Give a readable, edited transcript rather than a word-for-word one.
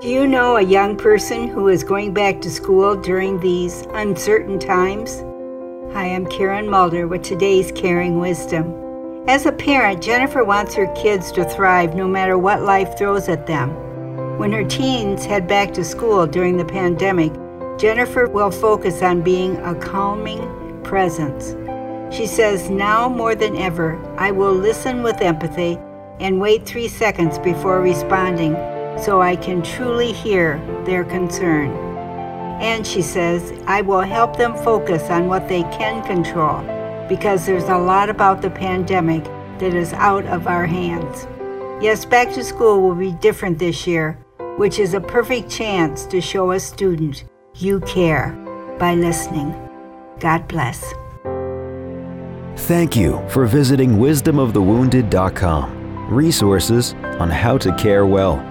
Do you know a young person who is going back to school during these uncertain times? Hi, I'm Karen Mulder with today's Caring Wisdom. As a parent, Jennifer wants her kids to thrive no matter what life throws at them. When her teens head back to school during the pandemic, Jennifer will focus on being a calming presence. She says, now more than ever, I will listen with empathy and wait 3 seconds before responding so I can truly hear their concern. And she says, I will help them focus on what they can control because there's a lot about the pandemic that is out of our hands. Yes, back to school will be different this year, which is a perfect chance to show a student you care by listening. God bless. Thank you for visiting wisdomofthewounded.com. Resources on how to care well.